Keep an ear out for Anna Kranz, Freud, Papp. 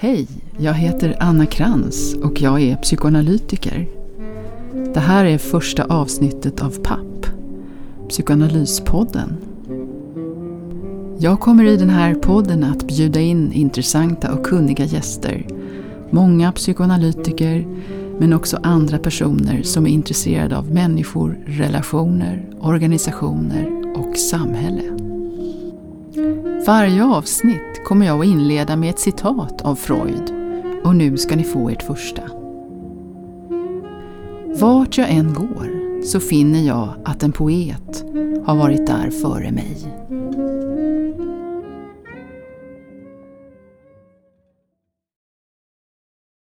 Hej, jag heter Anna Kranz och jag är psykoanalytiker. Det här är första avsnittet av Papp, psykoanalyspodden. Jag kommer i den här podden att bjuda in intressanta och kunniga gäster. Många psykoanalytiker, men också andra personer som är intresserade av människor, relationer, organisationer och samhälle. Varje avsnitt kommer jag att inleda med ett citat av Freud, och nu ska ni få ert första. Vart jag än går så finner jag att en poet har varit där före mig.